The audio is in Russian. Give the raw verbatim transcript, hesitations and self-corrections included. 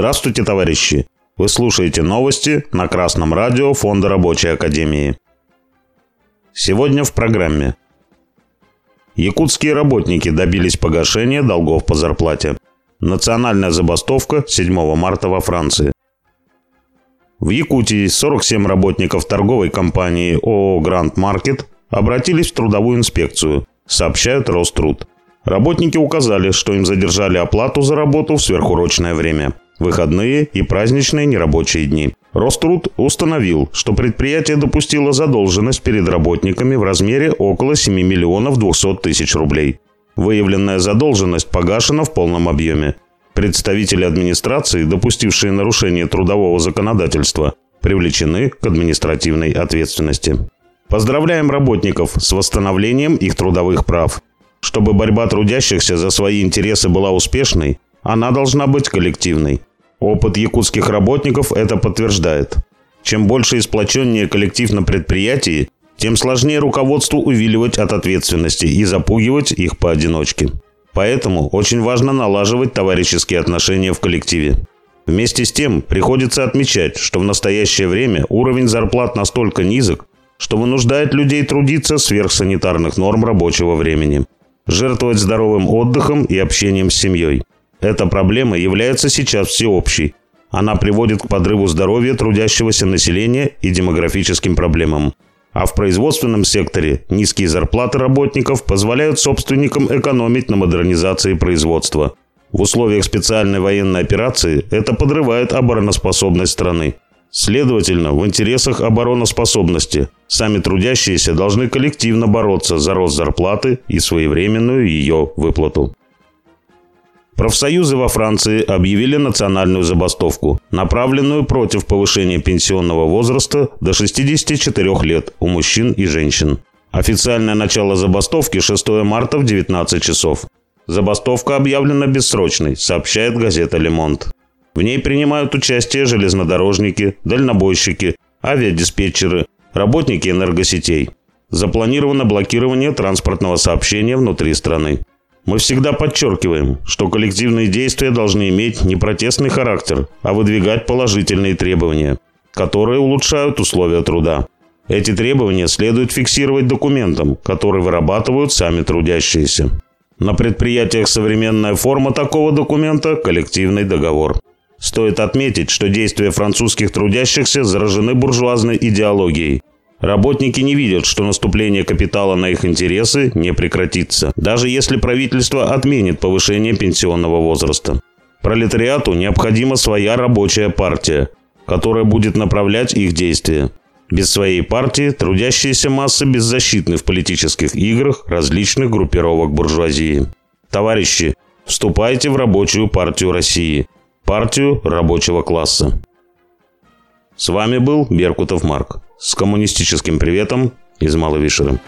Здравствуйте, товарищи! Вы слушаете новости на Красном радио Фонда Рабочей Академии. Сегодня в программе. Якутские работники добились погашения долгов по зарплате. Национальная забастовка седьмого марта во Франции. В Якутии сорок семь работников торговой компании ООО «Гранд Маркет» обратились в трудовую инспекцию, сообщает Роструд. Работники указали, что им задержали оплату за работу в сверхурочное время, выходные и праздничные нерабочие дни. Роструд установил, что предприятие допустило задолженность перед работниками в размере около семь миллионов двести тысяч рублей. Выявленная задолженность погашена в полном объеме. Представители администрации, допустившие нарушение трудового законодательства, привлечены к административной ответственности. Поздравляем работников с восстановлением их трудовых прав. Чтобы борьба трудящихся за свои интересы была успешной, она должна быть коллективной. Опыт якутских работников это подтверждает. Чем больше и сплоченнее коллектив на предприятии, тем сложнее руководству увиливать от ответственности и запугивать их поодиночке. Поэтому очень важно налаживать товарищеские отношения в коллективе. Вместе с тем приходится отмечать, что в настоящее время уровень зарплат настолько низок, что вынуждает людей трудиться сверх санитарных норм рабочего времени, жертвовать здоровым отдыхом и общением с семьей. Эта проблема является сейчас всеобщей. Она приводит к подрыву здоровья трудящегося населения и демографическим проблемам. А в производственном секторе низкие зарплаты работников позволяют собственникам экономить на модернизации производства. В условиях специальной военной операции это подрывает обороноспособность страны. Следовательно, в интересах обороноспособности сами трудящиеся должны коллективно бороться за рост зарплаты и своевременную ее выплату. Профсоюзы во Франции объявили национальную забастовку, направленную против повышения пенсионного возраста до шестидесяти четырёх лет у мужчин и женщин. Официальное начало забастовки шестого марта в девятнадцать часов. Забастовка объявлена бессрочной, сообщает газета Le Monde. В ней принимают участие железнодорожники, дальнобойщики, авиадиспетчеры, работники энергосетей. Запланировано блокирование транспортного сообщения внутри страны. Мы всегда подчеркиваем, что коллективные действия должны иметь не протестный характер, а выдвигать положительные требования, которые улучшают условия труда. Эти требования следует фиксировать документом, который вырабатывают сами трудящиеся. На предприятиях современная форма такого документа – коллективный договор. Стоит отметить, что действия французских трудящихся заражены буржуазной идеологией. Работники не видят, что наступление капитала на их интересы не прекратится, даже если правительство отменит повышение пенсионного возраста. Пролетариату необходима своя рабочая партия, которая будет направлять их действия. Без своей партии трудящиеся массы беззащитны в политических играх различных группировок буржуазии. Товарищи, вступайте в Рабочую партию России, партию рабочего класса. С вами был Беркутов Марк. С коммунистическим приветом из Малой Вишеры.